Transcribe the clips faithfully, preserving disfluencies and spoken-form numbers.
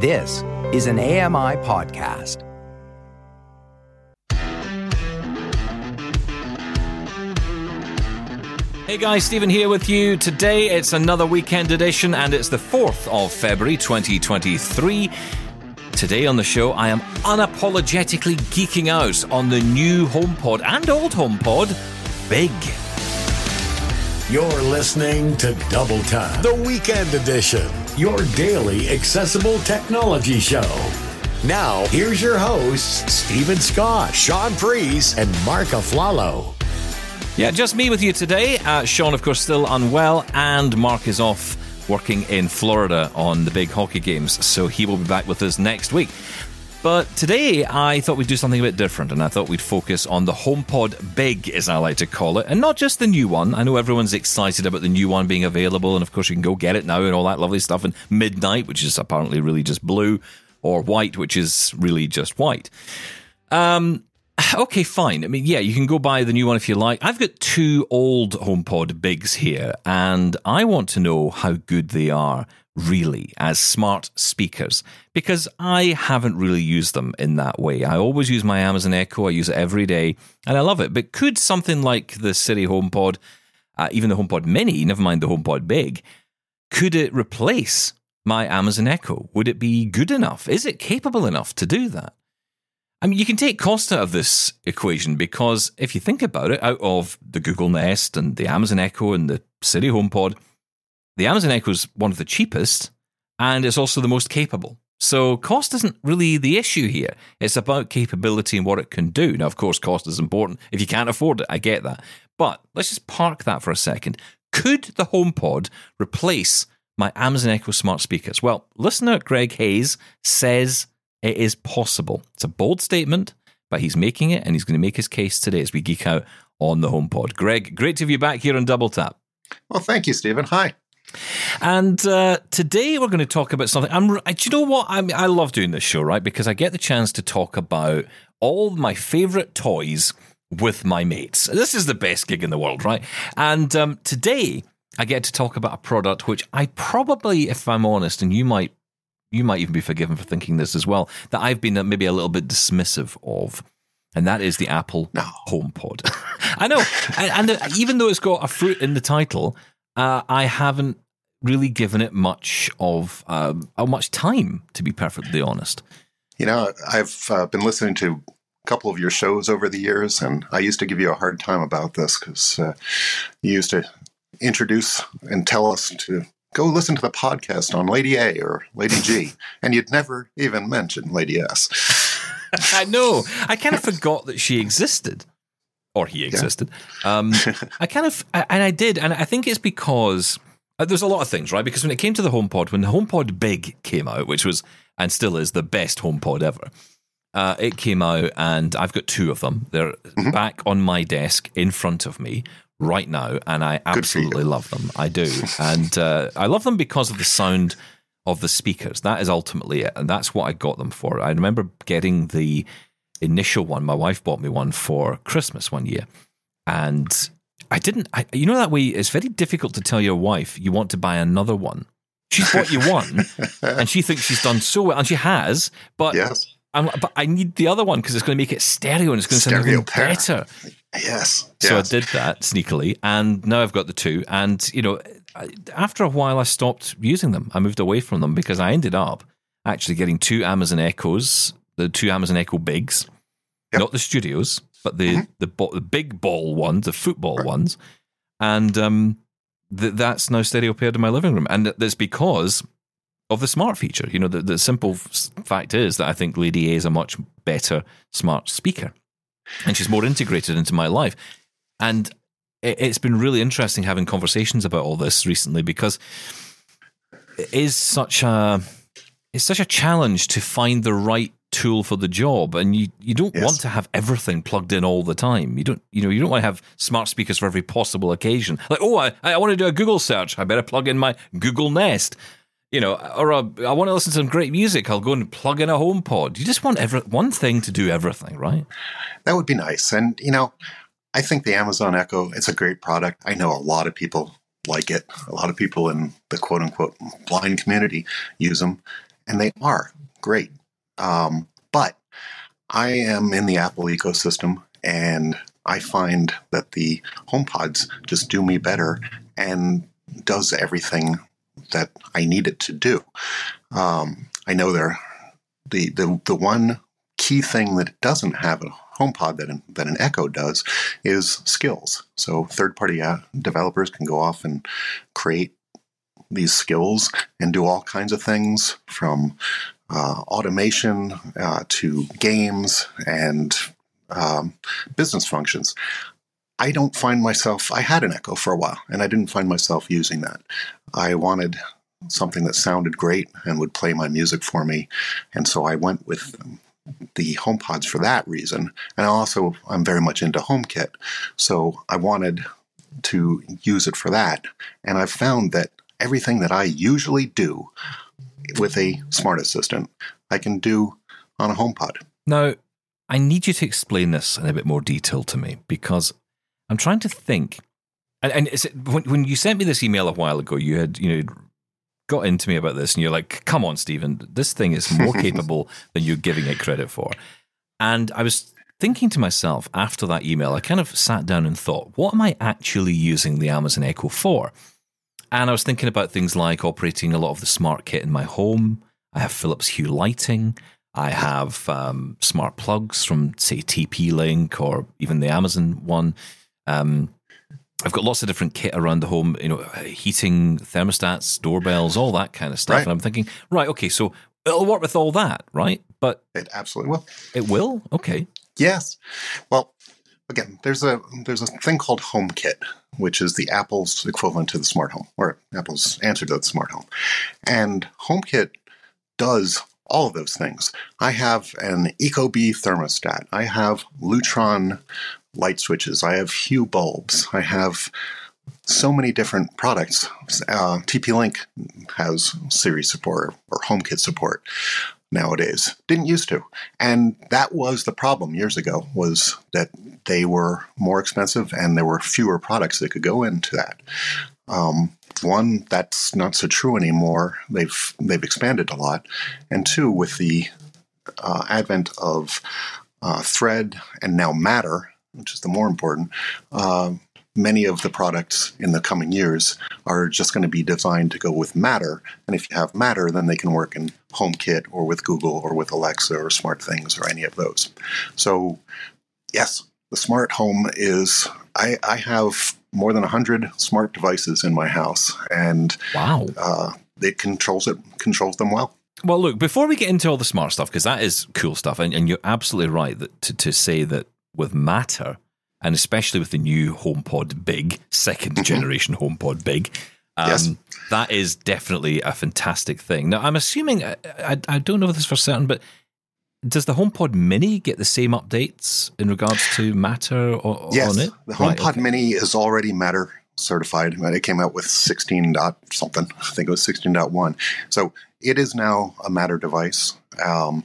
This is an A M I podcast. Hey guys, Stephen here with you. Today it's another weekend edition and it's the fourth of February twenty twenty-three. Today on the show I am unapologetically geeking out on the new HomePod and old HomePod, big. You're listening to Double Time, the weekend edition, your daily accessible technology show. Now, here's your hosts, Stephen Scott, Sean Preece, and Mark Aflalo. Yeah, just me with you today. Uh, Sean, of course, still unwell, and Mark is off working in Florida on the big hockey games, so he will be back with us next week. But today, I thought we'd do something a bit different, and I thought we'd focus on the HomePod Big, as I like to call it, and not just the new one. I know everyone's excited about the new one being available, and of course, you can go get it now and all that lovely stuff in midnight, which is apparently really just blue, or white, which is really just white. Um... Okay, fine. I mean, yeah, you can go buy the new one if you like. I've got two old HomePod Bigs here, and I want to know how good they are, really, as smart speakers, because I haven't really used them in that way. I always use my Amazon Echo. I use it every day, and I love it. But could something like the Siri HomePod, uh, even the HomePod Mini, never mind the HomePod Big, could it replace my Amazon Echo? Would it be good enough? Is it capable enough to do that? I mean, you can take cost out of this equation because if you think about it, out of the Google Nest and the Amazon Echo and the Siri HomePod, the Amazon Echo is one of the cheapest and it's also the most capable. So cost isn't really the issue here. It's about capability and what it can do. Now, of course, cost is important. If you can't afford it, I get that. But let's just park that for a second. Could the HomePod replace my Amazon Echo smart speakers? Well, listener Greg Hayes says it is possible. It's a bold statement, but he's making it, and he's going to make his case today as we geek out on the HomePod. Greg, great to have you back here on Double Tap. Well, thank you, Stephen. Hi. And uh, today we're going to talk about something. I'm, do you know what? I mean, I love doing this show, right? Because I get the chance to talk about all my favorite toys with my mates. This is the best gig in the world, right? And um, today I get to talk about a product which I probably, if I'm honest, and you might You might even be forgiven for thinking this as well, that I've been maybe a little bit dismissive of, and that is the Apple no. HomePod. I know, and, and even though it's got a fruit in the title, uh, I haven't really given it much of uh, much time, to be perfectly honest. You know, I've uh, been listening to a couple of your shows over the years, and I used to give you a hard time about this because uh, you used to introduce and tell us to go listen to the podcast on Lady A or Lady G, and you'd never even mention Lady S. I know. I kind of forgot that she existed, or he existed. Yeah. Um, I kind of, and I did, and I think it's because uh, there's a lot of things, right? Because when it came to the HomePod, when the HomePod Big came out, which was, and still is, the best HomePod ever, uh, it came out, and I've got two of them. They're mm-hmm. back on my desk in front of me right now, and I absolutely love them. I do. And uh, I love them because of the sound of the speakers. That is ultimately it, and that's what I got them for. I remember getting the initial one. My wife bought me one for Christmas one year, and I didn't... I, you know that way, it's very difficult to tell your wife you want to buy another one. She's bought you one, and she thinks she's done so well, and she has, but... Yes. I'm, but I need the other one because it's going to make it stereo and it's going to sound even better. Yes. So yes. I did that sneakily, and now I've got the two. And, you know, after a while, I stopped using them. I moved away from them because I ended up actually getting two Amazon Echoes, the two Amazon Echo Bigs, yep. not the studios, but the mm-hmm. the, bo- the big ball ones, the football right. ones. And um, th- that's now stereo paired in my living room. And that's because of the smart feature. You know, the, the simple f- fact is that I think Lady A is a much better smart speaker, and she's more integrated into my life. And it, it's been really interesting having conversations about all this recently, because it is such a, it's such a challenge to find the right tool for the job. And you, you don't yes. want to have everything plugged in all the time. You don't, you know, you don't want to have smart speakers for every possible occasion. Like, oh, I, I want to do a Google search. I better plug in my Google Nest. You know, or a, I want to listen to some great music, I'll go and plug in a HomePod. You just want every, one thing to do everything, right? That would be nice. And, you know, I think the Amazon Echo, it's a great product. I know a lot of people like it. A lot of people in the quote-unquote blind community use them. and they are great. Um, but I am in the Apple ecosystem, and I find that the HomePods just do me better and does everything that I need it to do. Um, I know they're the, the the one key thing that it doesn't have a HomePod that an, that an Echo does is skills. So third-party uh, developers can go off and create these skills and do all kinds of things, from uh, automation uh, to games and um, business functions. I don't find myself, I had an Echo for a while, and I didn't find myself using that. I wanted something that sounded great and would play my music for me, and so I went with the HomePods for that reason. And also, I'm very much into HomeKit, so I wanted to use it for that. And I've found that everything that I usually do with a smart assistant, I can do on a HomePod. Now, I need you to explain this in a bit more detail to me, because I'm trying to think, and, and is it, when, when you sent me this email a while ago, you had you know got into me about this, and you're like, "Come on, Stephen, this thing is more capable than you're giving it credit for." And I was thinking to myself after that email, I kind of sat down and thought, "What am I actually using the Amazon Echo for?" And I was thinking about things like operating a lot of the smart kit in my home. I have Philips Hue lighting. I have um, smart plugs from, say, T P-Link or even the Amazon one. Um, I've got lots of different kit around the home, you know, heating, thermostats, doorbells, all that kind of stuff. Right. And I'm thinking, right, okay, so it'll work with all that, right? But it absolutely will. It will? Okay. Yes. Well, again, there's a there's a thing called HomeKit, which is the Apple's equivalent to the smart home, or Apple's answer to the smart home. And HomeKit does all of those things. I have an Ecobee thermostat. I have Lutron light switches. I have Hue bulbs. I have so many different products. Uh, T P-Link has Siri support or HomeKit support nowadays. Didn't used to. And that was the problem years ago, was that they were more expensive and there were fewer products that could go into that. Um, One, that's not so true anymore. They've they've expanded a lot. And two, with the uh, advent of uh, Thread and now Matter, which is the more important, uh, many of the products in the coming years are just going to be designed to go with Matter. And if you have Matter, then they can work in HomeKit or with Google or with Alexa or Smart Things or any of those. So, yes, the smart home is I, I have more than one hundred smart devices in my house, and wow, uh, it controls it controls them well. Well, look, before we get into all the smart stuff, because that is cool stuff, and, and you're absolutely right that to, to say that with Matter, and especially with the new HomePod Big, second generation HomePod Big, um, yes. that is definitely a fantastic thing. Now, I'm assuming, I, I, I don't know this for certain, but does the HomePod Mini get the same updates in regards to Matter or, yes, on it? Yes, the HomePod right, okay. Mini is already Matter certified. It came out with sixteen dot something. I think it was sixteen point one. So it is now a Matter device. Um,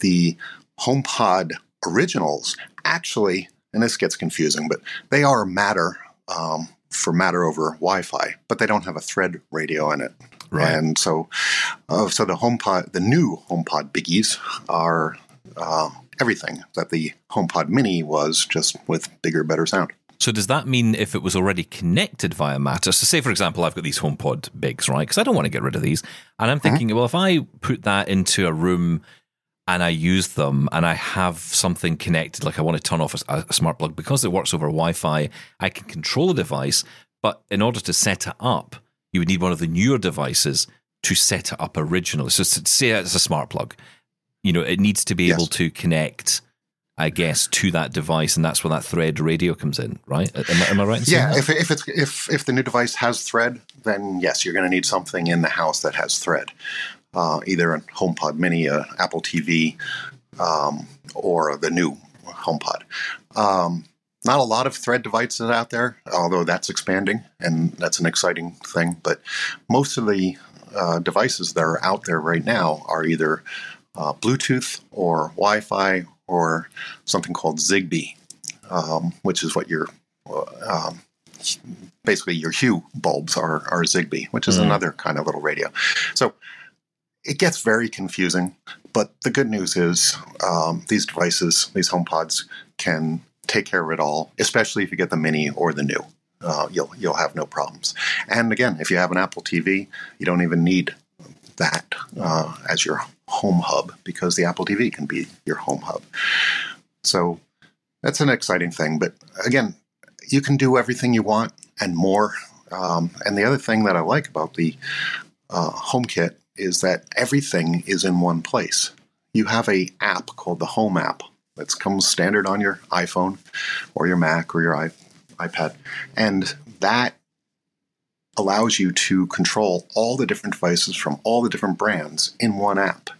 the HomePod originals actually, and this gets confusing, but they are Matter um, for Matter over Wi-Fi, but they don't have a Thread radio in it. Right. And so, uh, so the HomePod, the new HomePod biggies are uh, everything that the HomePod Mini was, just with bigger, better sound. So does that mean if it was already connected via Matter? So say, for example, I've got these HomePod Bigs, right? Because I don't want to get rid of these. And I'm thinking, mm-hmm. well, if I put that into a room and I use them and I have something connected, like I want to turn off a, a smart plug, because it works over Wi-Fi, I can control the device. But in order to set it up, you would need one of the newer devices to set it up originally. So say it's a smart plug, you know, it needs to be yes. able to connect, I guess, to that device, and that's where that Thread radio comes in, right? Am, am I right? In yeah. If if it's if if the new device has Thread, then yes, you're going to need something in the house that has Thread, uh, either a HomePod Mini, an Apple T V, um, or the new HomePod. Um, Not a lot of Thread devices out there, although that's expanding, and that's an exciting thing. But most of the uh, devices that are out there right now are either uh, Bluetooth or Wi-Fi or something called Zigbee, um, which is what your uh, basically your Hue bulbs are, are Zigbee, which is mm. another kind of little radio. So It gets very confusing, but the good news is um, these devices, these HomePods, can take care of it all, especially if you get the mini or the new. Uh, you'll you'll have no problems. And again, if you have an Apple T V, you don't even need that uh, as your home hub, because the Apple T V can be your home hub. So that's an exciting thing. But again, you can do everything you want and more. Um, and the other thing that I like about the uh, HomeKit is that everything is in one place. You have a app called the Home app that comes standard on your iPhone or your Mac or your iPhone. iPad, and that allows you to control all the different devices from all the different brands in one app.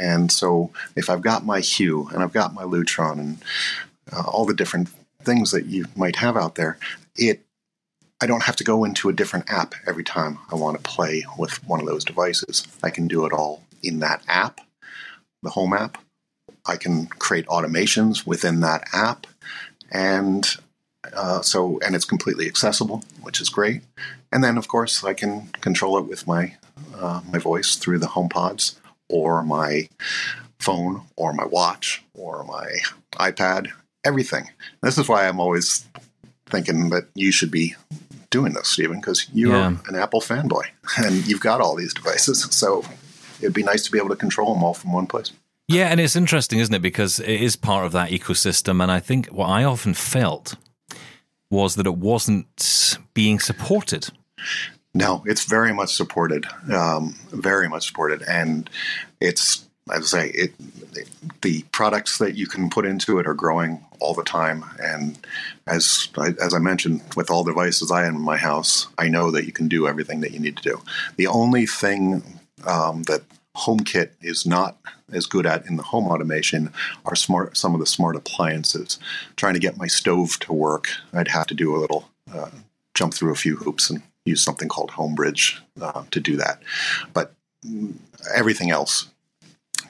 And so if I've got my Hue and I've got my Lutron and uh, all the different things that you might have out there, it I don't have to go into a different app every time I want to play with one of those devices. I can do it all in that app, the Home app. I can create automations within that app, and Uh, so, and it's completely accessible, which is great. And then, of course, I can control it with my uh, my voice through the HomePods or my phone or my watch or my iPad, everything. This is why I'm always thinking that you should be doing this, Stephen, because you're yeah. an Apple fanboy and you've got all these devices. So it'd be nice to be able to control them all from one place. Yeah, and it's interesting, isn't it? Because it is part of that ecosystem. And I think what I often felt was that it wasn't being supported. No, it's very much supported, um, very much supported. And it's, as I say, it, it, the products that you can put into it are growing all the time. And as I, as I mentioned, with all the devices I have in my house, I know that you can do everything that you need to do. The only thing um, that HomeKit is not as good at in the home automation are smart some of the smart appliances. Trying to get my stove to work, I'd have to do a little uh, jump through a few hoops and use something called Homebridge uh, to do that. But everything else,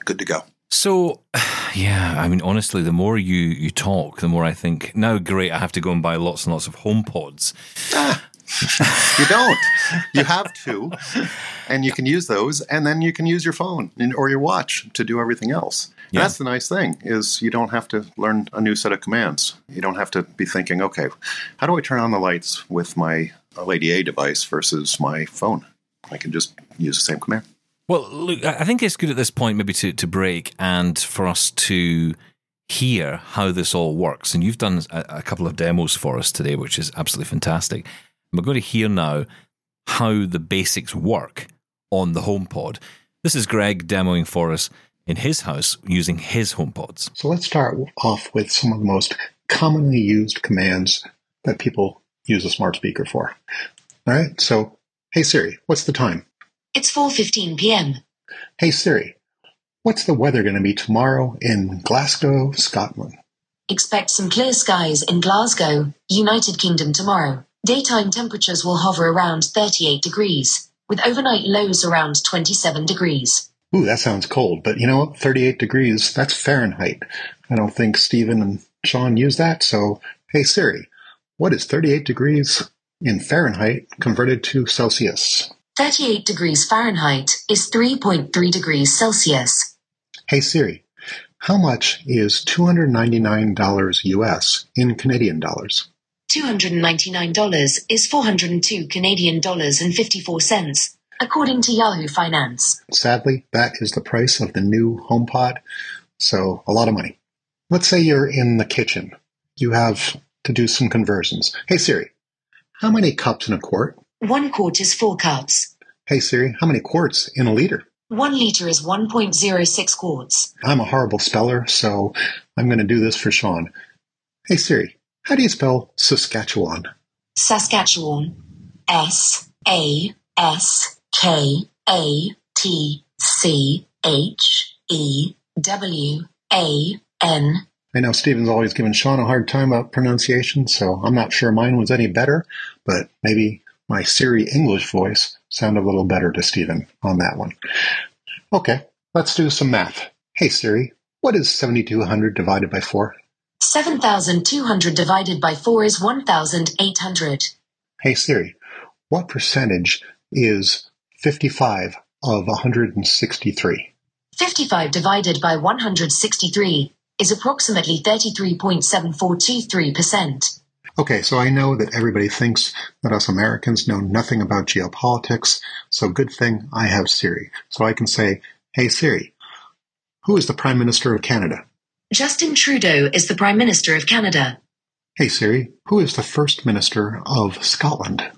good to go. So, yeah, I mean, honestly, the more you, you talk, the more I think, now, great, I have to go and buy lots and lots of HomePods. Ah. You don't. You have to, and you can use those, and then you can use your phone or your watch to do everything else. Yeah. That's the nice thing, is you don't have to learn a new set of commands. You don't have to be thinking, okay, how do I turn on the lights with my Lady A device versus my phone? I can just use the same command. Well, look, I think it's good at this point maybe to, to break and for us to hear how this all works. And you've done a, a couple of demos for us today, which is absolutely fantastic. We're going to hear now how the basics work on the HomePod. This is Greg demoing for us in his house using his HomePods. So let's start off with some of the most commonly used commands that people use a smart speaker for. All right, so, hey Siri, what's the time? It's four fifteen p.m. Hey Siri, what's the weather going to be tomorrow in Glasgow, Scotland? Expect some clear skies in Glasgow, United Kingdom tomorrow. Daytime temperatures will hover around thirty-eight degrees, with overnight lows around twenty-seven degrees. Ooh, that sounds cold, but you know what? thirty-eight degrees, that's Fahrenheit. I don't think Stephen and Sean use that, so hey Siri, what is thirty-eight degrees in Fahrenheit converted to Celsius? thirty-eight degrees Fahrenheit is three point three degrees Celsius. Hey Siri, how much is two hundred ninety-nine dollars U S in Canadian dollars? two hundred ninety-nine dollars is four hundred two Canadian dollars and fifty-four cents, according to Yahoo Finance. Sadly, that is the price of the new HomePod, so a lot of money. Let's say you're in the kitchen. You have to do some conversions. Hey, Siri, how many cups in a quart? One quart is four cups. Hey, Siri, how many quarts in a liter? One liter is one point zero six quarts. I'm a horrible speller, so I'm going to do this for Sean. Hey, Siri. How do you spell Saskatchewan? Saskatchewan. S A S K A T C H E W A N. I know Stephen's always given Sean a hard time about pronunciation, so I'm not sure mine was any better, but maybe my Siri English voice sounded a little better to Stephen on that one. Okay, let's do some math. Hey Siri, what is seventy-two hundred divided by four? seven thousand two hundred divided by four is one thousand eight hundred. Hey Siri, what percentage is fifty-five of one hundred sixty-three. fifty-five divided by one hundred sixty-three is approximately thirty-three point seven four two three percent. Okay, so I know that everybody thinks that us Americans know nothing about geopolitics, so good thing I have Siri. So I can say, hey Siri, who is the Prime Minister of Canada? Justin Trudeau is the Prime Minister of Canada. Hey Siri, who is the First Minister of Scotland?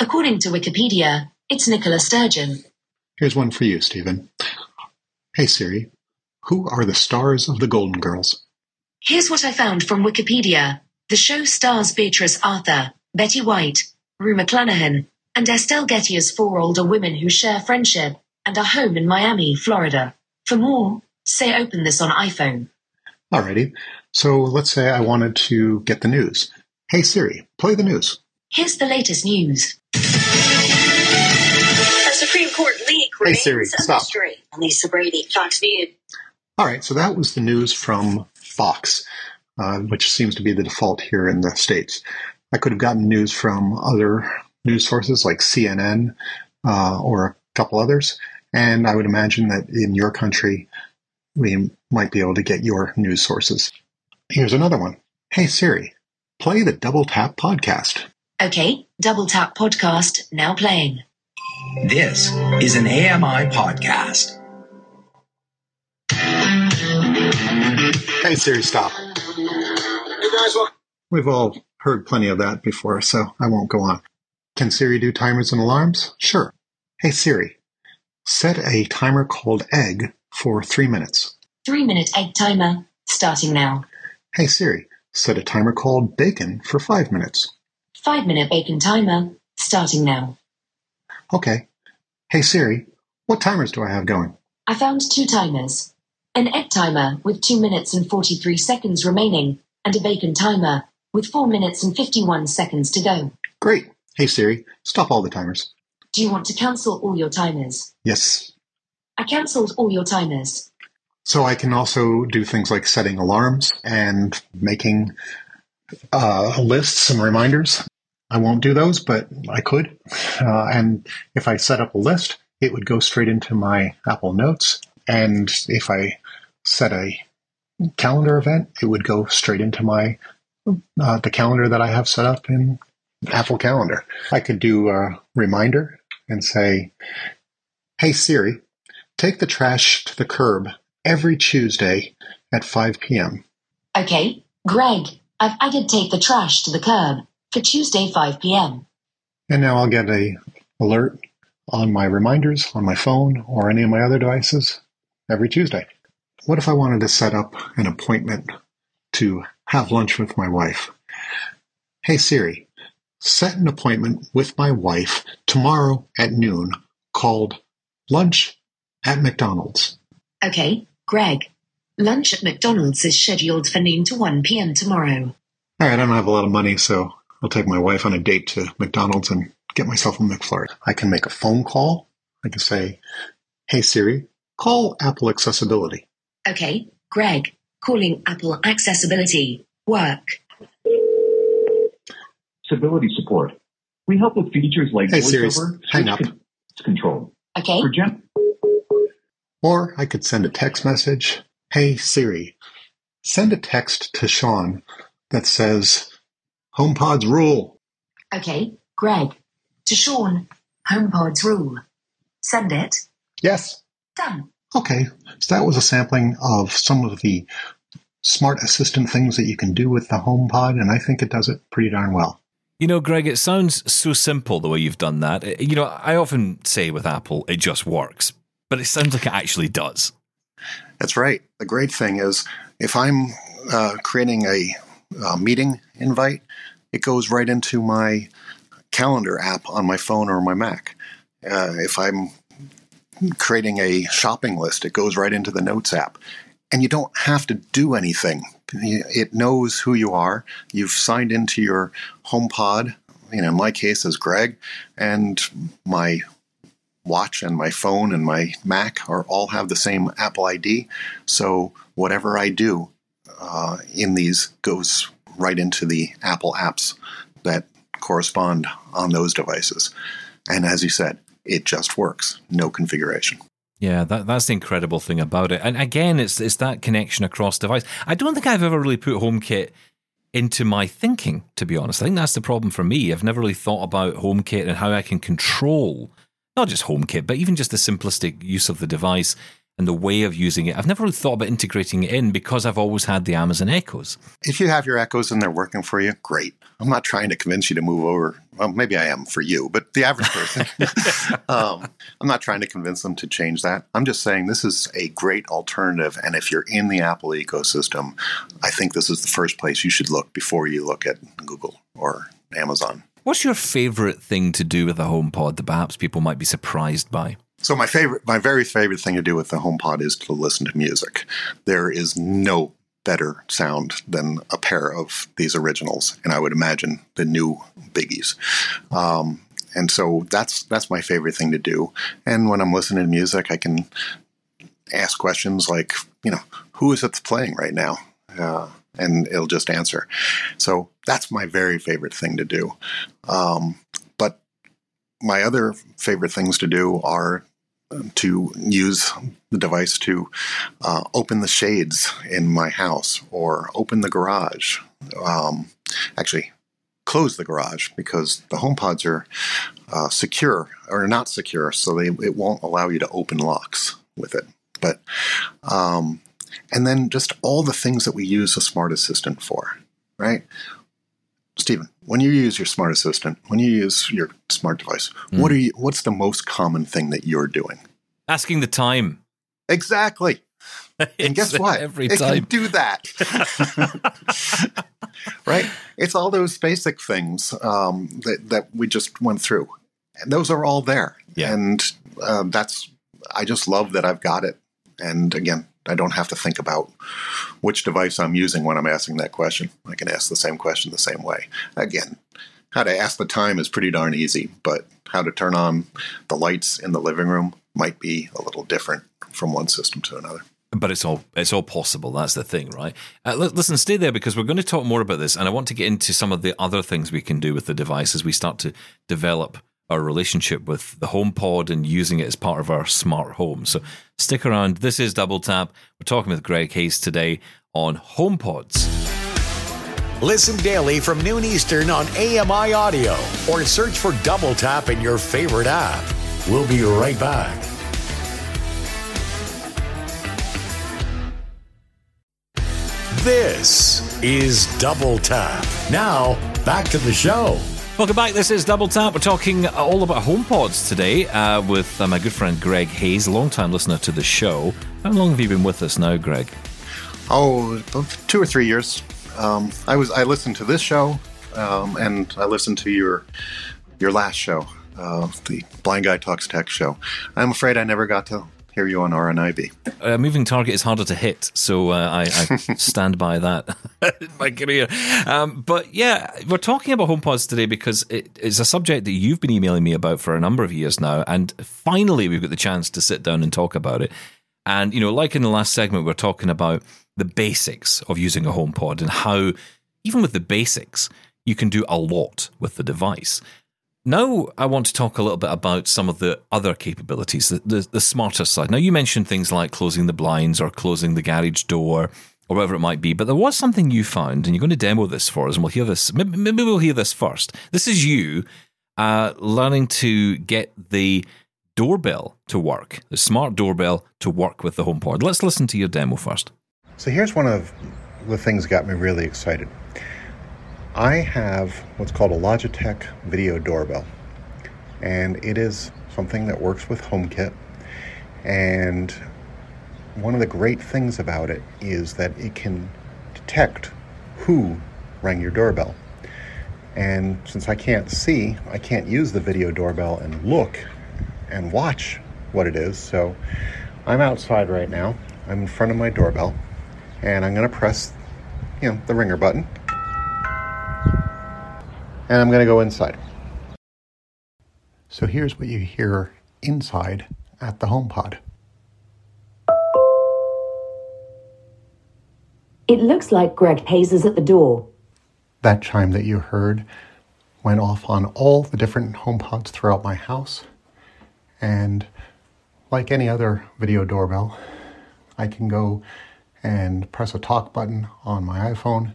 According to Wikipedia, it's Nicola Sturgeon. Here's one for you, Stephen. Hey Siri, who are the stars of the Golden Girls? Here's what I found from Wikipedia. The show stars Beatrice Arthur, Betty White, Rue McClanahan, and Estelle Getty as four older women who share friendship and are home in Miami, Florida. For more, say open this on iPhone. Alrighty. So let's say I wanted to get the news. Hey Siri, play the news. Here's the latest news. A Supreme Court leak hey Siri, stop. Lisa Brady, Fox News. Alright, so that was the news from Fox. Uh, which seems to be the default here in the States. I could have gotten news from other news sources like C N N uh, or a couple others, and I would imagine that in your country, we might be able to get your news sources. Here's another one. Hey, Siri, play the Double Tap podcast. Okay, Double Tap podcast, now playing. This is an A M I podcast. Hey, Siri, stop. We've all heard plenty of that before, so I won't go on. Can Siri do timers and alarms? Sure. Hey Siri, set a timer called egg for three minutes. Three minute egg timer, starting now. Hey Siri, set a timer called bacon for five minutes. Five minute bacon timer, starting now. Okay. Hey Siri, what timers do I have going? I found two timers. An egg timer with two minutes and forty-three seconds remaining, and a bacon timer with four minutes and fifty-one seconds to go. Great. Hey, Siri, stop all the timers. Do you want to cancel all your timers? Yes. I canceled all your timers. So I can also do things like setting alarms and making uh, lists and reminders. I won't do those, but I could. Uh, and if I set up a list, it would go straight into my Apple Notes. And if I set a calendar event, it would go straight into my uh, the calendar that I have set up in Apple Calendar. I could do a reminder and say, hey Siri, take the trash to the curb every Tuesday at five p.m. Okay, Greg, I've added take the trash to the curb for Tuesday five p.m. And now I'll get an alert on my reminders on my phone or any of my other devices every Tuesday. What if I wanted to set up an appointment to have lunch with my wife? Hey Siri, set an appointment with my wife tomorrow at noon called Lunch at McDonald's. Okay, Greg. Lunch at McDonald's is scheduled for noon to one p.m. tomorrow. All right, I don't have a lot of money, so I'll take my wife on a date to McDonald's and get myself a McFlurry. I can make a phone call. I can say, hey Siri, call Apple Accessibility. Okay, Greg, calling Apple Accessibility. Work. Accessibility support. We help with features like hey, voiceover, hang up. Control. Okay. Gen- or I could send a text message. Hey Siri, send a text to Sean that says, HomePod's rule. Okay, Greg, to Sean, HomePod's rule. Send it. Yes. Done. Okay, so that was a sampling of some of the smart assistant things that you can do with the HomePod, and I think it does it pretty darn well. You know, Greg, it sounds so simple the way you've done that. You know, I often say with Apple, it just works, but it sounds like it actually does. That's right. The great thing is, if I'm uh, creating a, a meeting invite, it goes right into my calendar app on my phone or my Mac. Uh, if I'm creating a shopping list, it goes right into the Notes app. And you don't have to do anything. It knows who you are. You've signed into your HomePod, you know, in my case as Greg, and my watch and my phone and my Mac are all have the same Apple I D. So whatever I do uh, in these goes right into the Apple apps that correspond on those devices. And as you said, it just works. No configuration. Yeah, that, that's the incredible thing about it. And again, it's it's that connection across device. I don't think I've ever really put HomeKit into my thinking, to be honest. I think that's the problem for me. I've never really thought about HomeKit and how I can control not just HomeKit, but even just the simplistic use of the device and the way of using it. I've never really thought about integrating it in because I've always had the Amazon Echoes. If you have your Echoes and they're working for you, great. I'm not trying to convince you to move over. Well, maybe I am for you, but the average person, um, I'm not trying to convince them to change that. I'm just saying this is a great alternative. And if you're in the Apple ecosystem, I think this is the first place you should look before you look at Google or Amazon. What's your favorite thing to do with a HomePod that perhaps people might be surprised by? So my favorite, my very favorite thing to do with the HomePod is to listen to music. There is no better sound than a pair of these originals, and I would imagine the new biggies. Um, and so that's that's my favorite thing to do. And when I'm listening to music, I can ask questions like, you know, who is it that's playing right now? Uh, and it'll just answer. So that's my very favorite thing to do. Um, but my other favorite things to do are to use the device to uh, open the shades in my house or open the garage. Um, actually, close the garage because the HomePods are uh, secure or not secure, so they it won't allow you to open locks with it. But um, and then just all the things that we use a smart assistant for, right? Stephen, when you use your smart assistant, when you use your smart device, mm. what are you? What's the most common thing that you're doing? Asking the time. Exactly. And guess what? Every time. It can do that. Right? It's all those basic things um, that, that we just went through. And those are all there. Yeah. And uh, that's, I just love that I've got it. And again, I don't have to think about which device I'm using when I'm asking that question. I can ask the same question the same way. Again, how to ask the time is pretty darn easy, but how to turn on the lights in the living room might be a little different from one system to another. But it's all it's all possible. That's the thing, right? Uh, listen, stay there because we're going to talk more about this, and I want to get into some of the other things we can do with the device as we start to develop our relationship with the HomePod and using it as part of our smart home. So stick around. This is Double Tap. We're talking with Greg Hayes today on HomePods. Listen daily from noon Eastern on A M I Audio or search for Double Tap in your favorite app. We'll be right back. This is Double Tap. Now, back to the show. Welcome back. This is Double Tap. We're talking all about HomePods today uh, with uh, my good friend Greg Hayes, a long-time listener to the show. How long have you been with us now, Greg? Oh, two or three years. Um, I was I listened to this show, um, and I listened to your your last show, uh, the Blind Guy Talks Tech show. I'm afraid I never got to hear you on R N I B. A moving target is harder to hit, so uh, I, I stand by that in my career. Um, but yeah, we're talking about HomePods today because it, it's a subject that you've been emailing me about for a number of years now, and finally we've got the chance to sit down and talk about it. And, you know, like in the last segment, we're talking about the basics of using a HomePod and how, even with the basics, you can do a lot with the device. Now I want to talk a little bit about some of the other capabilities, the, the, the smarter side. Now you mentioned things like closing the blinds or closing the garage door or whatever it might be, but there was something you found, and you're going to demo this for us, and we'll hear this. Maybe, maybe we'll hear this first. This is you uh, learning to get the doorbell to work, the smart doorbell to work with the HomePod. Let's listen to your demo first. So here's one of the things that got me really excited. I have what's called a Logitech video doorbell, and it is something that works with HomeKit, and one of the great things about it is that it can detect who rang your doorbell. And since I can't see, I can't use the video doorbell and look and watch what it is. So I'm outside right now, I'm in front of my doorbell, and I'm going to press, you know, the ringer button. And I'm going to go inside. So here's what you hear inside at the HomePod. It looks like Greg Hayes is at the door. That chime that you heard went off on all the different HomePods throughout my house. And like any other video doorbell, I can go and press a talk button on my iPhone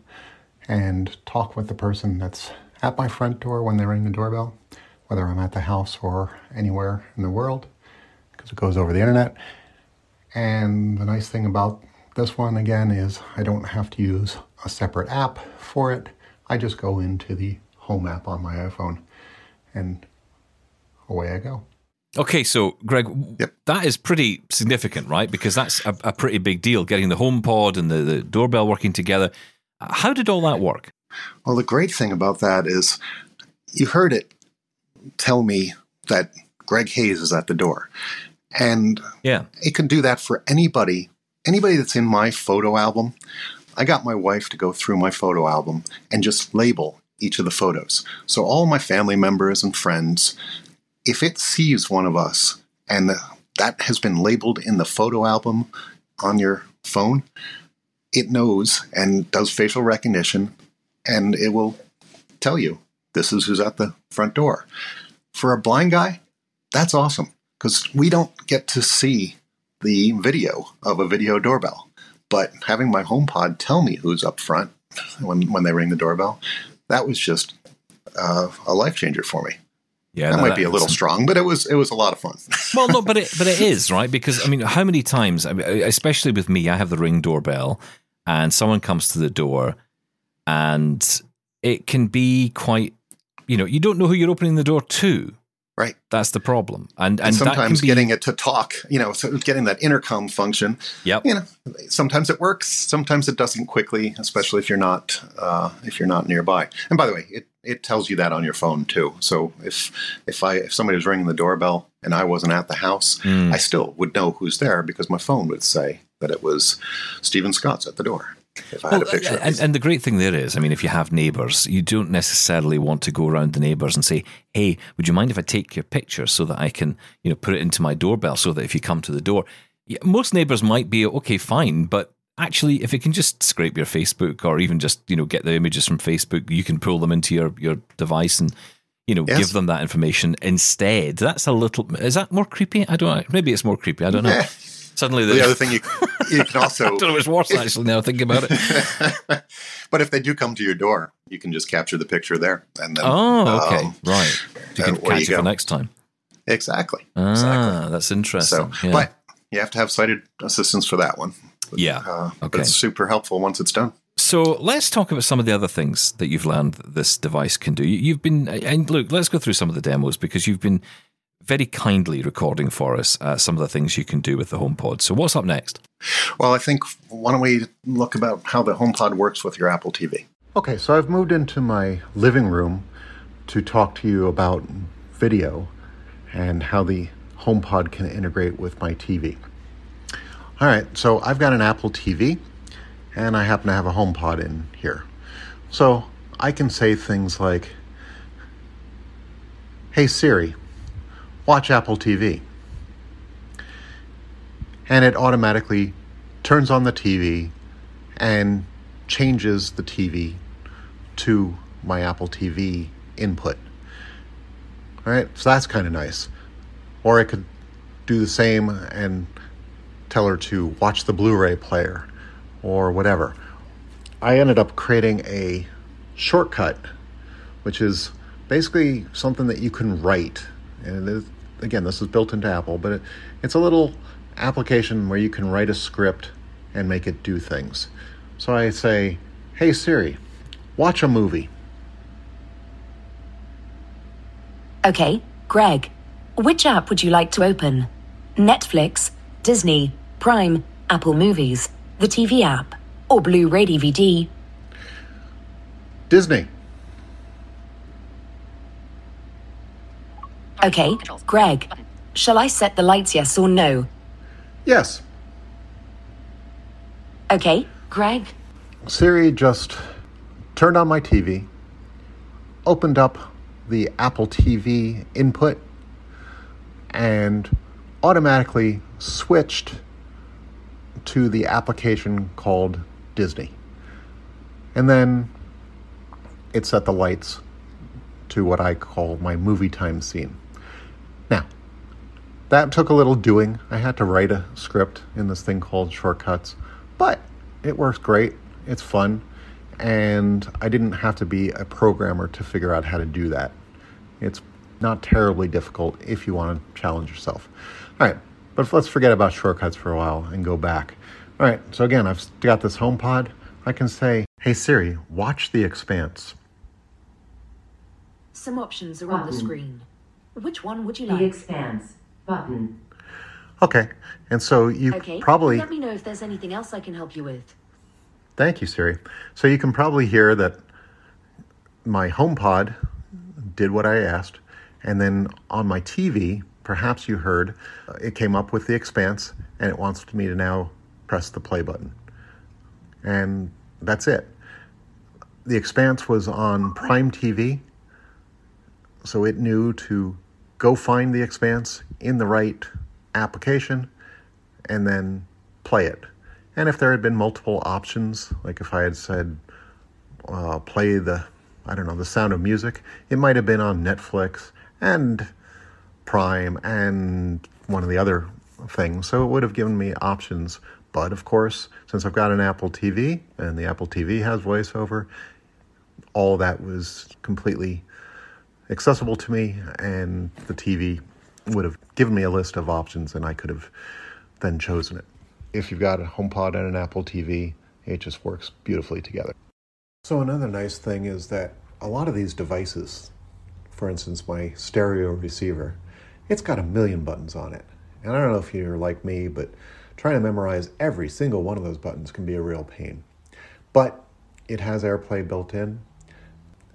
and talk with the person that's at my front door when they ring the doorbell, whether I'm at the house or anywhere in the world, because it goes over the internet. And the nice thing about this one, again, is I don't have to use a separate app for it. I just go into the Home app on my iPhone and away I go. Okay, so Greg, yep. That is pretty significant, right? Because that's a, a pretty big deal, getting the HomePod and the, the doorbell working together. How did all that work? Well, the great thing about that is you heard it tell me that Greg Hayes is at the door. And yeah. It can do that for anybody, anybody that's in my photo album. I got my wife to go through my photo album and just label each of the photos. So all my family members and friends, if it sees one of us and that has been labeled in the photo album on your phone, it knows and does facial recognition, and it will tell you, this is who's at the front door. For a blind guy, that's awesome, because we don't get to see the video of a video doorbell. But having my HomePod tell me who's up front when, when they ring the doorbell, that was just uh, a life changer for me. Yeah, that no, might that, be a little strong, but it was it was a lot of fun. Well, no, but it but it is, right? Because I mean, how many times, I mean, especially with me, I have the Ring doorbell, and someone comes to the door, and it can be quite, you know, you don't know who you're opening the door to. Right, that's the problem, and and, and sometimes that can be, getting it to talk, you know, so getting that intercom function. Yep. You know, sometimes it works, sometimes it doesn't quickly, especially if you're not uh, if you're not nearby. And by the way, it, it tells you that on your phone too. So if if I if somebody was ringing the doorbell and I wasn't at the house, mm. I still would know who's there because my phone would say that it was Stephen Scott's at the door. If I had well, a picture and, and the great thing there is, I mean, if you have neighbours, you don't necessarily want to go around the neighbours and say, hey, would you mind if I take your picture so that I can, you know, put it into my doorbell so that if you come to the door, most neighbours might be, okay, fine, but actually, if it can just scrape your Facebook or even just, you know, get the images from Facebook, you can pull them into your, your device and, you know, yes. give them that information instead. That's a little, is that more creepy? I don't know. Maybe it's more creepy. I don't know. Yeah. Suddenly, the other thing you, you can also... I don't know, it's worse actually now thinking about it. But if they do come to your door, you can just capture the picture there. And then, oh, okay, um, right. You can catch it for next time. Exactly. Ah, exactly. That's interesting. So, yeah. But you have to have sighted assistance for that one. But, yeah, uh, okay. But it's super helpful once it's done. So let's talk about some of the other things that you've learned that this device can do. You've been... And look, let's go through some of the demos because you've been... very kindly recording for us uh, some of the things you can do with the HomePod. So what's up next? Well, I think, why don't we look about how the HomePod works with your Apple T V? Okay, so I've moved into my living room to talk to you about video and how the HomePod can integrate with my T V. All right, so I've got an Apple T V, and I happen to have a HomePod in here. So I can say things like, hey, Siri, watch Apple T V. And it automatically turns on the T V and changes the T V to my Apple T V input. All right, so that's kind of nice. Or I could do the same and tell her to watch the Blu-ray player or whatever. I ended up creating a shortcut, which is basically something that you can write. And it is, again, this is built into Apple, but it, it's a little application where you can write a script and make it do things. So I say, hey Siri, watch a movie. Okay, Greg, which app would you like to open? Netflix, Disney, Prime, Apple Movies, the T V app, or Blu-ray D V D? Disney. Okay, Greg, shall I set the lights yes or no? Yes. Okay, Greg. Siri just turned on my T V, opened up the Apple T V input, and automatically switched to the application called Disney. And then it set the lights to what I call my movie time scene. Now, that took a little doing. I had to write a script in this thing called Shortcuts, but it works great. It's fun. And I didn't have to be a programmer to figure out how to do that. It's not terribly difficult if you want to challenge yourself. All right, but let's forget about Shortcuts for a while and go back. All right, so again, I've got this HomePod. I can say, hey Siri, watch The Expanse. Some options are button on the screen. Which one would you like? The Expanse button. Okay, and so you okay. probably... Let me know if there's anything else I can help you with. Thank you, Siri. So you can probably hear that my HomePod did what I asked, and then on my T V, perhaps you heard, it came up with The Expanse, and it wants me to now press the play button. And that's it. The Expanse was on Prime T V, so it knew to go find The Expanse in the right application and then play it. And if there had been multiple options, like if I had said, uh, play the, I don't know, The Sound of Music, it might have been on Netflix and Prime and one of the other things. So it would have given me options. But of course, since I've got an Apple T V and the Apple T V has voiceover, all that was completely accessible to me, and the T V would have given me a list of options and I could have then chosen it. If you've got a HomePod and an Apple T V, it just works beautifully together. So another nice thing is that a lot of these devices, for instance, my stereo receiver, it's got a million buttons on it. And I don't know if you're like me, but trying to memorize every single one of those buttons can be a real pain. But it has AirPlay built in,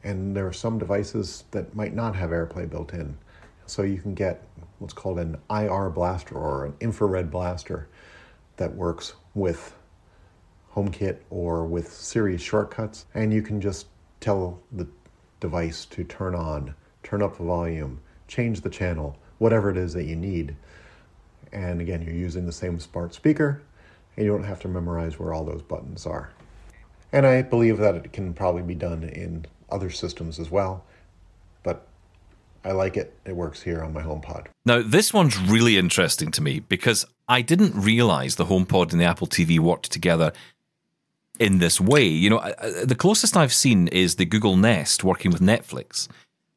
and there are some devices that might not have AirPlay built in. So you can get what's called an I R blaster or an infrared blaster that works with HomeKit or with Siri Shortcuts, and you can just tell the device to turn on, turn up the volume, change the channel, whatever it is that you need. And again, you're using the same smart speaker, and you don't have to memorize where all those buttons are. And I believe that it can probably be done in other systems as well, but I like it. It works here on my HomePod. Now, this one's really interesting to me because I didn't realize the HomePod and the Apple T V worked together in this way. You know, the closest I've seen is the Google Nest working with Netflix.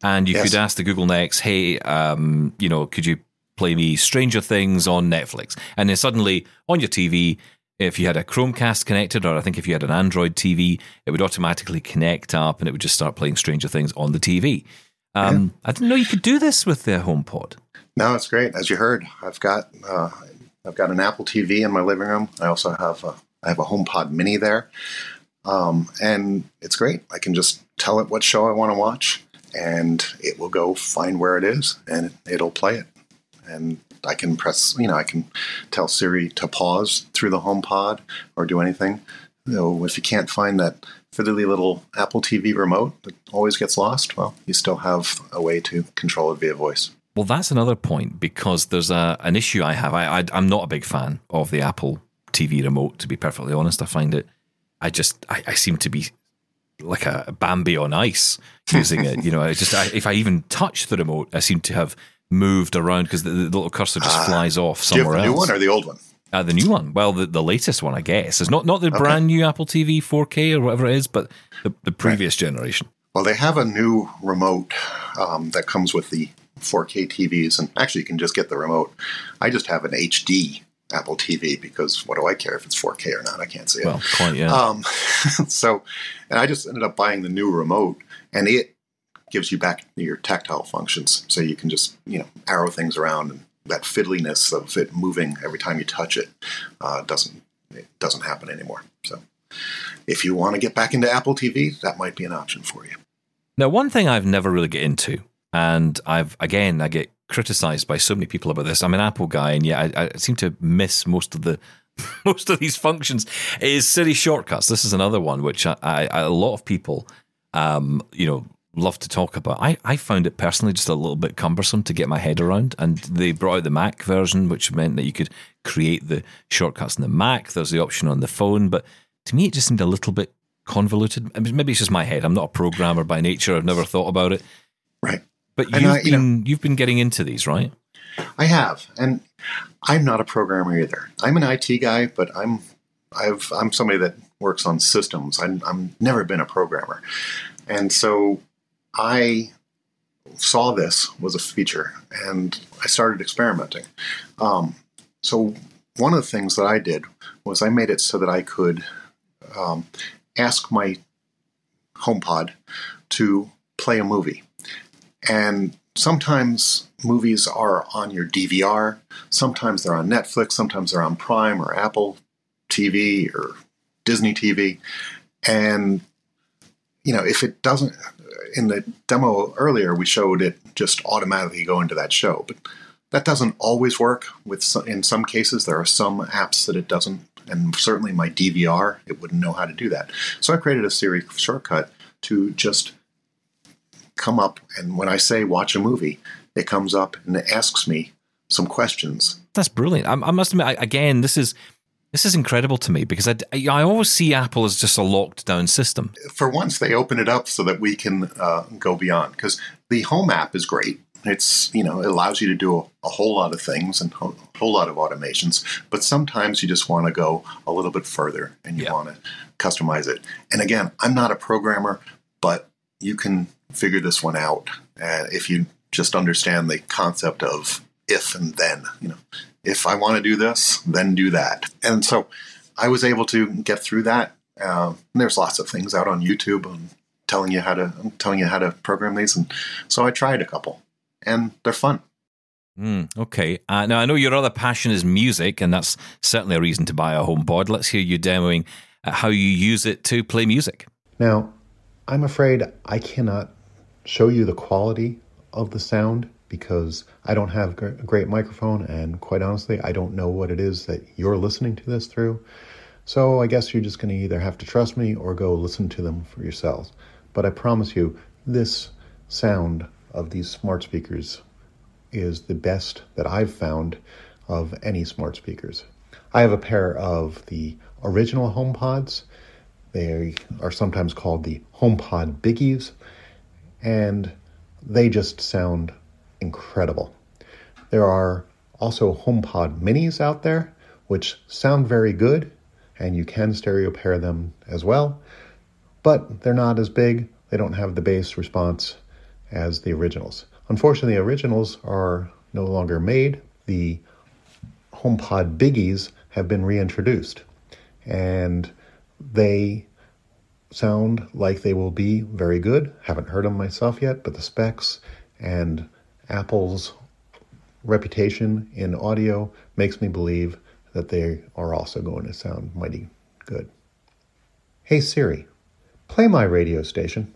And you yes. could ask the Google Nest, hey, um, you know, could you play me Stranger Things on Netflix? And then suddenly on your T V, if you had a Chromecast connected, or I think if you had an Android T V, it would automatically connect up and it would just start playing Stranger Things on the T V. Um, yeah. I didn't know you could do this with the HomePod. No, it's great. As you heard, I've got uh, I've got an Apple T V in my living room. I also have a, I have a HomePod Mini there, um, and it's great. I can just tell it what show I want to watch, and it will go find where it is, and it'll play it. And I can press, you know, I can tell Siri to pause through the HomePod or do anything. You know, if you can't find that fiddly little Apple T V remote that always gets lost, well, you still have a way to control it via voice. Well, that's another point, because there's a, an issue I have. I, I, I'm not a big fan of the Apple T V remote, to be perfectly honest. I find it, I just, I, I seem to be like a Bambi on ice using it. You know, I just, I, if I even touch the remote, I seem to have moved around because the, the little cursor just uh, flies off somewhere else. Do you have the else. new one or the old one? Uh, the new one. Well, the, the latest one, I guess. It's not, not the okay. brand new Apple T V four K or whatever it is, but the, the previous right. generation. Well, they have a new remote um, that comes with the four K T Vs. And actually, you can just get the remote. I just have an H D Apple T V because what do I care if it's four K or not? I can't see it. Well, quite, yeah. Um, so, and I just ended up buying the new remote, and it gives you back your tactile functions. So you can just, you know, arrow things around, and that fiddliness of it moving every time you touch it uh, doesn't it doesn't happen anymore. So if you want to get back into Apple T V, that might be an option for you. Now, one thing I've never really get into, and I've again, I get criticized by so many people about this. I'm an Apple guy, and yet I, I seem to miss most of the most of these functions. Is Siri Shortcuts? This is another one which I, I, a lot of people, um, you know. love to talk about. I, I found it personally just a little bit cumbersome to get my head around, and they brought out the Mac version, which meant that you could create the shortcuts in the Mac. There's the option on the phone, but to me it just seemed a little bit convoluted. I mean, maybe it's just my head. I'm not a programmer by nature. I've never thought about it. Right. But you've, I, been, you know, you've been getting into these, right? I have, and I'm not a programmer either. I'm an I T guy, but I'm I've I'm somebody that works on systems. I'm, I'm never been a programmer, and so I saw this was a feature, and I started experimenting. Um, so one of the things that I did was I made it so that I could um, ask my HomePod to play a movie. And sometimes movies are on your D V R, sometimes they're on Netflix, sometimes they're on Prime or Apple T V or Disney T V. And, you know, if it doesn't, in the demo earlier, we showed it just automatically go into that show. But that doesn't always work. With some, in some cases, there are some apps that it doesn't. And certainly my D V R, it wouldn't know how to do that. So I created a Siri shortcut to just come up, and when I say watch a movie, it comes up and it asks me some questions. That's brilliant. I, I must admit, I, again, this is this is incredible to me, because I, I always see Apple as just a locked-down system. For once, they open it up so that we can uh, go beyond, because the Home app is great. It's, you know, it allows you to do a, a whole lot of things and a whole lot of automations, but sometimes you just want to go a little bit further and you yeah. want to customize it. And again, I'm not a programmer, but you can figure this one out uh, if you just understand the concept of if and then. You know, if I want to do this, then do that. And so I was able to get through that. Uh, and there's lots of things out on YouTube on telling you how to telling you how to program these, and so I tried a couple. And they're fun. Mm, okay. Uh, now, I know your other passion is music, and that's certainly a reason to buy a HomePod. Let's hear you demoing uh, how you use it to play music. Now, I'm afraid I cannot show you the quality of the sound because I don't have a great microphone, and quite honestly, I don't know what it is that you're listening to this through. So I guess you're just going to either have to trust me or go listen to them for yourselves. But I promise you, this sound of these smart speakers is the best that I've found of any smart speakers. I have a pair of the original HomePods. They are sometimes called the HomePod Biggies, and they just sound incredible. There are also HomePod Minis out there, which sound very good, and you can stereo pair them as well, but they're not as big. They don't have the bass response as the originals. Unfortunately, the originals are no longer made. The HomePod Biggies have been reintroduced, and they sound like they will be very good. Haven't heard them myself yet, but the specs and Apple's reputation in audio makes me believe that they are also going to sound mighty good. Hey Siri, play my radio station.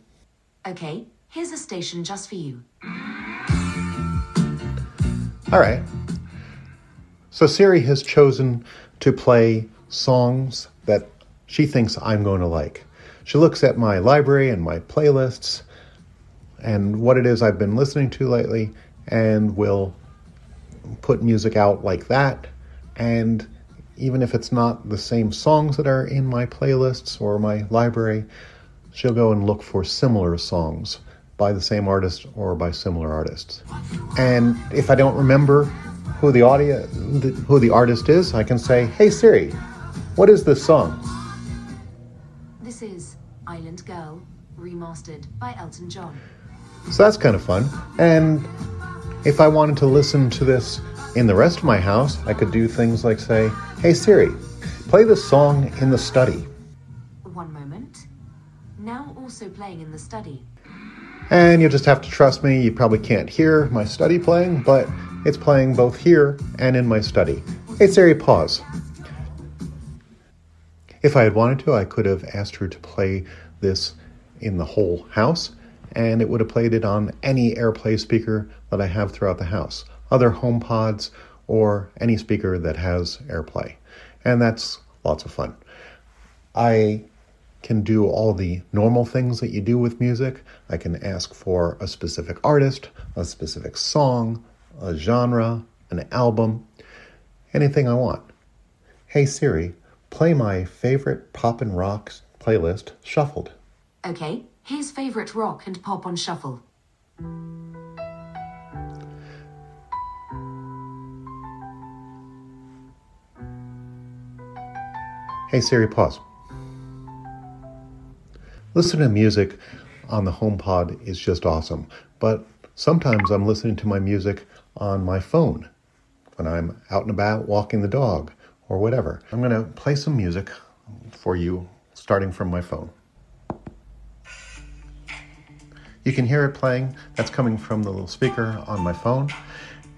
Okay. Here's a station just for you. All right. So Siri has chosen to play songs that she thinks I'm going to like. She looks at my library and my playlists and what it is I've been listening to lately, and will put music out like that. And even if it's not the same songs that are in my playlists or my library, she'll go and look for similar songs by the same artist or by similar artists. And if I don't remember who the audio, who the artist is, I can say, "Hey Siri, what is this song?" This is Island Girl, remastered by Elton John. So that's kind of fun. And if I wanted to listen to this in the rest of my house, I could do things like say, "Hey Siri, play this song in the study." One moment. Now also playing in the study. And you'll just have to trust me, you probably can't hear my study playing, but it's playing both here and in my study. Hey Siri, pause. If I had wanted to, I could have asked her to play this in the whole house, and it would have played it on any AirPlay speaker that I have throughout the house, other HomePods, or any speaker that has AirPlay. And that's lots of fun. I can do all the normal things that you do with music. I can ask for a specific artist, a specific song, a genre, an album, anything I want. Hey Siri, play my favorite pop and rock playlist shuffled. Okay, here's favorite rock and pop on shuffle. Hey Siri, pause. Listening to music on the HomePod is just awesome, but sometimes I'm listening to my music on my phone when I'm out and about walking the dog or whatever. I'm going to play some music for you starting from my phone. You can hear it playing. That's coming from the little speaker on my phone.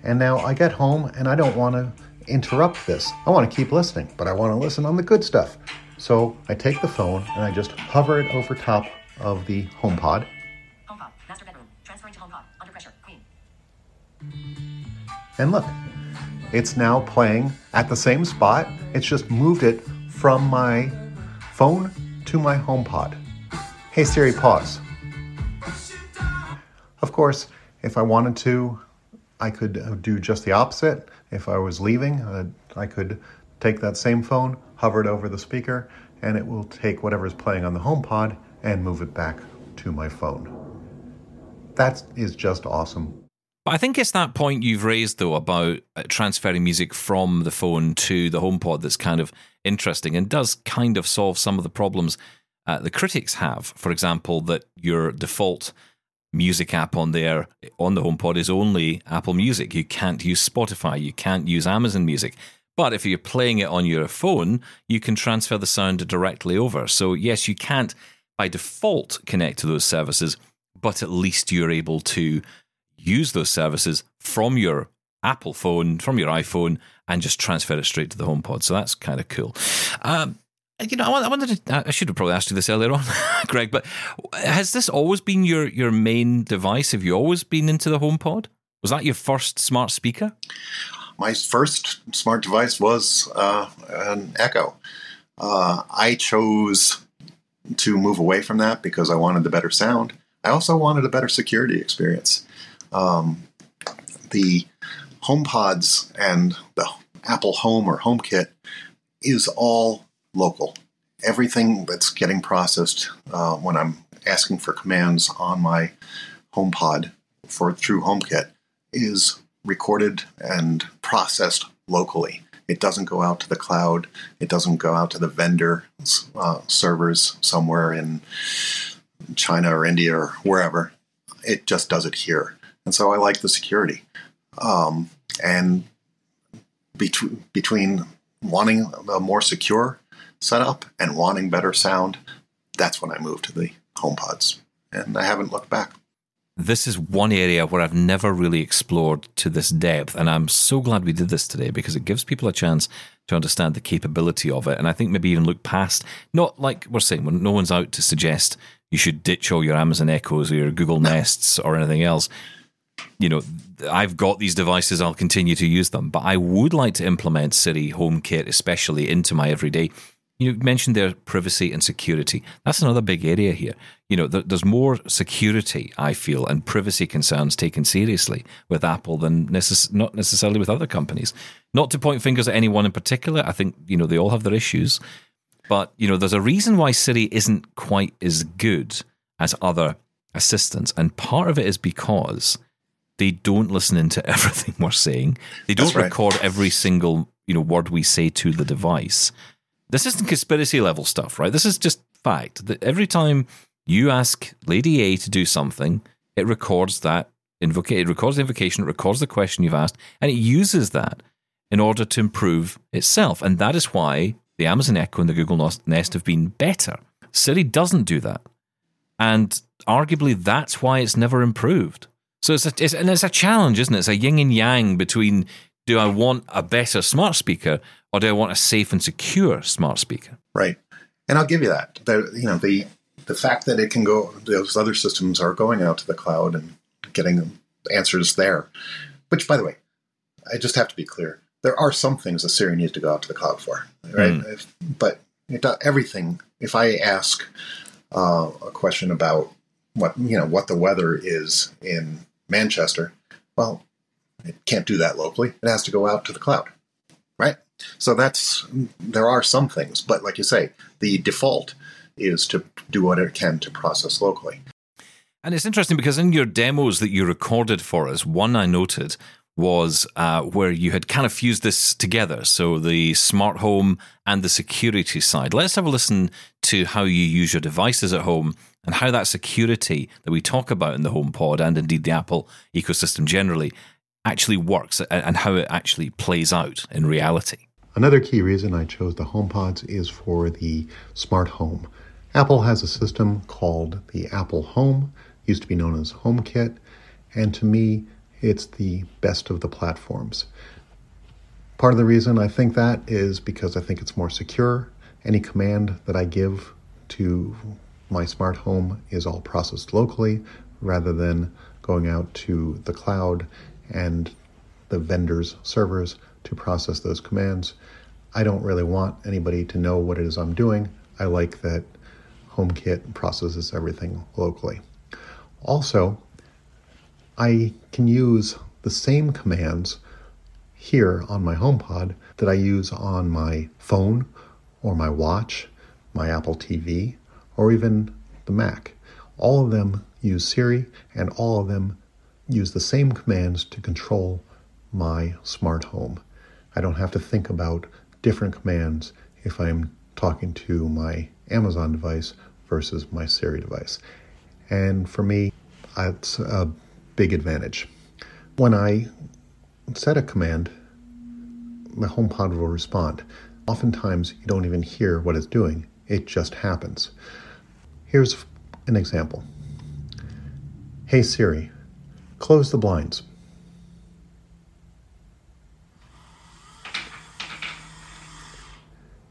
And now I get home and I don't want to interrupt this. I want to keep listening, but I want to listen on the good stuff. So I take the phone and I just hover it over top of the HomePod. HomePod, master bedroom, transferring to HomePod, under pressure, queen. And look, it's now playing at the same spot. It's just moved it from my phone to my HomePod. Hey Siri, pause. Of course, if I wanted to, I could do just the opposite. If I was leaving, uh, I could take that same phone, hover it over the speaker, and it will take whatever is playing on the HomePod and move it back to my phone. That is just awesome. I think it's that point you've raised, though, about transferring music from the phone to the HomePod that's kind of interesting and does kind of solve some of the problems uh, the critics have. For example, that your default music app on there, on the HomePod, is only Apple Music. You can't use Spotify. You can't use Amazon Music. But if you're playing it on your phone, you can transfer the sound directly over. So yes, you can't by default connect to those services, but at least you're able to use those services from your Apple phone, from your iPhone, and just transfer it straight to the HomePod. So that's kind of cool. Um, You know, I wanted to, I should have probably asked you this earlier on, Greg, but has this always been your, your main device? Have you always been into the HomePod? Was that your first smart speaker? My first smart device was uh, an Echo. Uh, I chose to move away from that because I wanted the better sound. I also wanted a better security experience. Um, the HomePods and the Apple Home or HomeKit is all local. Everything that's getting processed uh, when I'm asking for commands on my HomePod for through HomeKit is recorded and processed locally. It doesn't go out to the cloud. It doesn't go out to the vendor's uh, servers somewhere in China or India or wherever. It just does it here. And so I like the security. Um, and betw- between wanting a more secure setup and wanting better sound, that's when I moved to the HomePods, and I haven't looked back. This is one area where I've never really explored to this depth, and I'm so glad we did this today because it gives people a chance to understand the capability of it, and I think maybe even look past, not like we're saying, when no one's out to suggest you should ditch all your Amazon Echoes or your Google Nests or anything else. You know, I've got these devices, I'll continue to use them, but I would like to implement Siri, HomeKit especially, into my everyday. You mentioned their privacy and security. That's another big area here. You know, there's more security, I feel, and privacy concerns taken seriously with Apple than necess- not necessarily with other companies. Not to point fingers at anyone in particular. I think, you know, they all have their issues. But, you know, there's a reason why Siri isn't quite as good as other assistants. And part of it is because they don't listen into everything we're saying. They don't right. record every single, you know, word we say to the device. This isn't conspiracy level stuff, right? This is just fact that every time you ask Lady A to do something, it records that invocation, it records the invocation, it records the question you've asked, and it uses that in order to improve itself. And that is why the Amazon Echo and the Google Nest have been better. Siri doesn't do that. And arguably that's why it's never improved. So it's, a, it's and it's a challenge, isn't it? It's a yin and yang between, do I want a better smart speaker or do I want a safe and secure smart speaker? Right. And I'll give you that. The, you know, the the fact that it can go, those other systems are going out to the cloud and getting answers there. Which, by the way, I just have to be clear. There are some things that Siri needs to go out to the cloud for, right? Mm. If, but it, everything, if I ask uh, a question about what, you know, what the weather is in Manchester, well, it can't do that locally. It has to go out to the cloud, right? So that's, there are some things, but like you say, the default is to do what it can to process locally. And it's interesting because in your demos that you recorded for us, one I noted was uh, where you had kind of fused this together, so the smart home and the security side. Let's have a listen to how you use your devices at home and how that security that we talk about in the HomePod and indeed the Apple ecosystem generally actually works and how it actually plays out in reality. Another key reason I chose the HomePods is for the smart home. Apple has a system called the Apple Home, used to be known as HomeKit, and to me, it's the best of the platforms. Part of the reason I think that is because I think it's more secure. Any command that I give to my smart home is all processed locally rather than going out to the cloud and the vendor's servers to process those commands. I don't really want anybody to know what it is I'm doing. I like that HomeKit processes everything locally. Also, I can use the same commands here on my HomePod that I use on my phone or my watch, my Apple T V, or even the Mac. All of them use Siri, and all of them use the same commands to control my smart home. I don't have to think about different commands if I'm talking to my Amazon device versus my Siri device. And for me, it's a big advantage. When I set a command, my HomePod will respond. Oftentimes, you don't even hear what it's doing. It just happens. Here's an example. Hey Siri, close the blinds.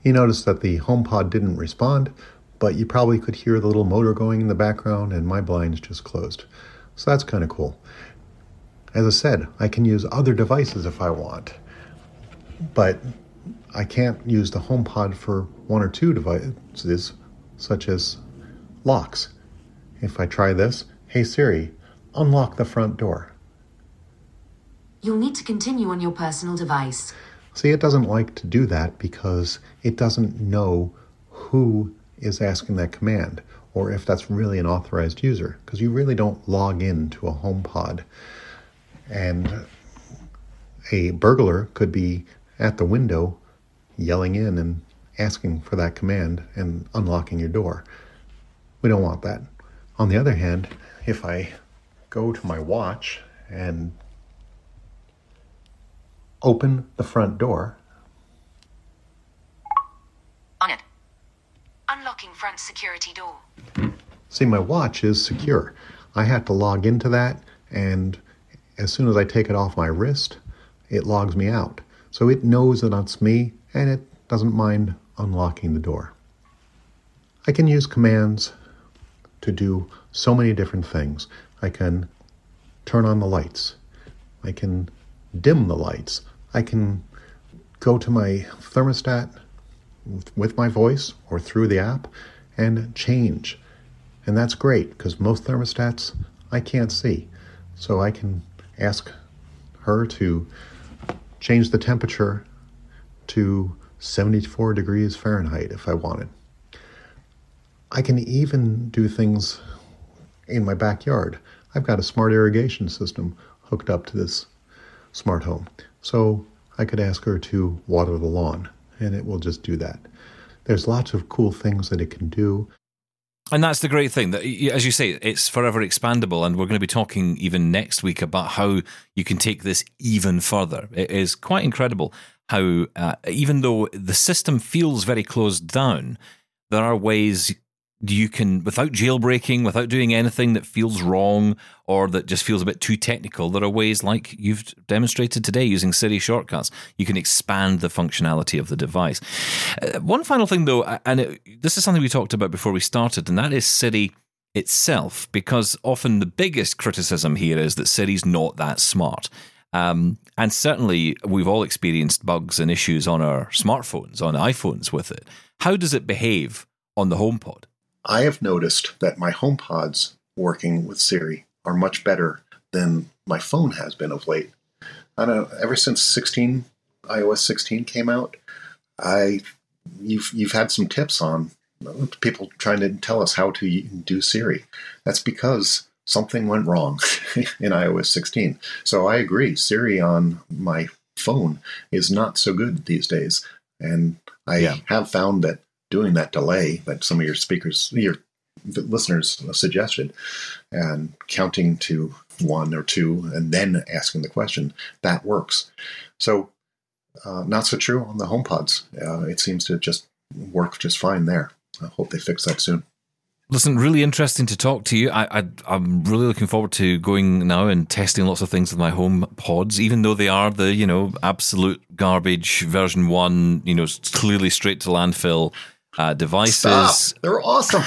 You notice that the HomePod didn't respond, but you probably could hear the little motor going in the background and my blinds just closed. So that's kind of cool. As I said, I can use other devices if I want, but I can't use the HomePod for one or two devices, such as locks. If I try this, hey Siri, unlock the front door. You'll need to continue on your personal device. See, it doesn't like to do that because it doesn't know who is asking that command, or if that's really an authorized user, because you really don't log in to a HomePod. And a burglar could be at the window yelling in and asking for that command and unlocking your door. We don't want that. On the other hand, if I go to my watch and open the front door. On it. Unlocking front security door. See, my watch is secure. I had to log into that, and as soon as I take it off my wrist, it logs me out. So it knows that it's me, and it doesn't mind unlocking the door. I can use commands to do so many different things. I can turn on the lights. I can dim the lights. I can go to my thermostat with my voice or through the app and change. And that's great because most thermostats I can't see. So I can ask her to change the temperature to seventy-four degrees Fahrenheit if I wanted. I can even do things in my backyard. I've got a smart irrigation system hooked up to this smart home. So I could ask her to water the lawn, and it will just do that. There's lots of cool things that it can do. And that's the great thing, that, as you say, it's forever expandable, and we're going to be talking even next week about how you can take this even further. It is quite incredible how, uh, even though the system feels very closed down, there are ways you can, without jailbreaking, without doing anything that feels wrong or that just feels a bit too technical, there are ways like you've demonstrated today using Siri shortcuts. You can expand the functionality of the device. Uh, one final thing, though, and it, this is something we talked about before we started, and that is Siri itself, because often the biggest criticism here is that Siri's not that smart. Um, and certainly we've all experienced bugs and issues on our smartphones, on iPhones with it. How does it behave on the HomePod? I have noticed that my HomePods working with Siri are much better than my phone has been of late. I don't know, ever since sixteen, iOS sixteen came out, I you've you've had some tips on people trying to tell us how to do Siri. That's because something went wrong in iOS sixteen. So I agree. Siri on my phone is not so good these days. And I yeah. have found that doing that delay that some of your speakers, your listeners suggested, and counting to one or two and then asking the question, that works. So uh, not so true on the HomePods. Uh, it seems to just work just fine there. I hope they fix that soon. Listen, really interesting to talk to you. I, I, I'm really looking forward to going now and testing lots of things with my HomePods, even though they are the, you know, absolute garbage version one, you know, clearly straight to landfill uh, devices. Stop. They're awesome.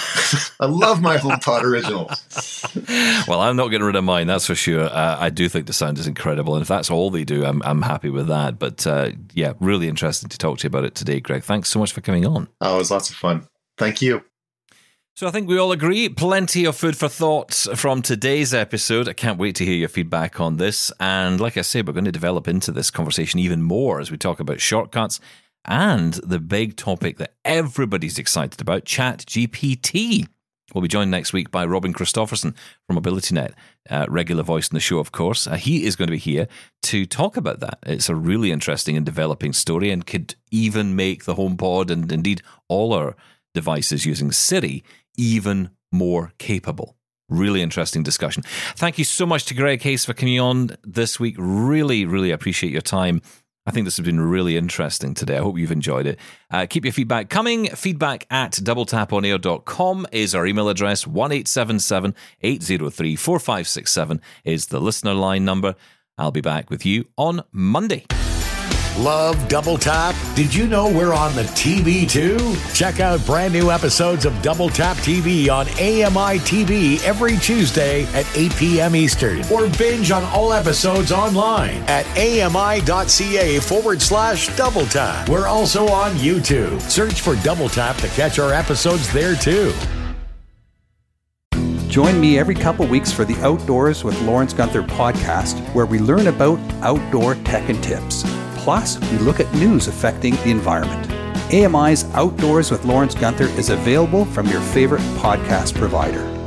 I love my HomePod originals. Well, I'm not getting rid of mine, that's for sure. Uh, I do think the sound is incredible. And if that's all they do, I'm, I'm happy with that. But uh, yeah, really interesting to talk to you about it today, Greg. Thanks so much for coming on. Oh, it was lots of fun. Thank you. So I think we all agree, plenty of food for thought from today's episode. I can't wait to hear your feedback on this. And like I say, we're going to develop into this conversation even more as we talk about shortcuts and the big topic that everybody's excited about, Chat G P T. We'll be joined next week by Robin Christofferson from AbilityNet, a regular voice in the show, of course. Uh, he is going to be here to talk about that. It's a really interesting and developing story and could even make the HomePod and indeed all our devices using Siri even more capable. Really interesting discussion. Thank you so much to Greg Hayes for coming on this week. Really, really appreciate your time. I think this has been really interesting today. I hope you've enjoyed it. Uh, keep your feedback coming. Feedback at double tap on air dot com is our email address. one eight seven seven, eight zero three, four five six seven is the listener line number. I'll be back with you on Monday. Love Double Tap? Did you know we're on the T V too? Check out brand new episodes of Double Tap T V on A M I T V every Tuesday at eight p.m. Eastern. Or binge on all episodes online at ami.ca forward slash Double Tap. We're also on YouTube. Search for Double Tap to catch our episodes there too. Join me every couple weeks for the Outdoors with Lawrence Gunther podcast, where we learn about outdoor tech and tips. Plus, we look at news affecting the environment. A M I's Outdoors with Lawrence Gunther is available from your favorite podcast provider.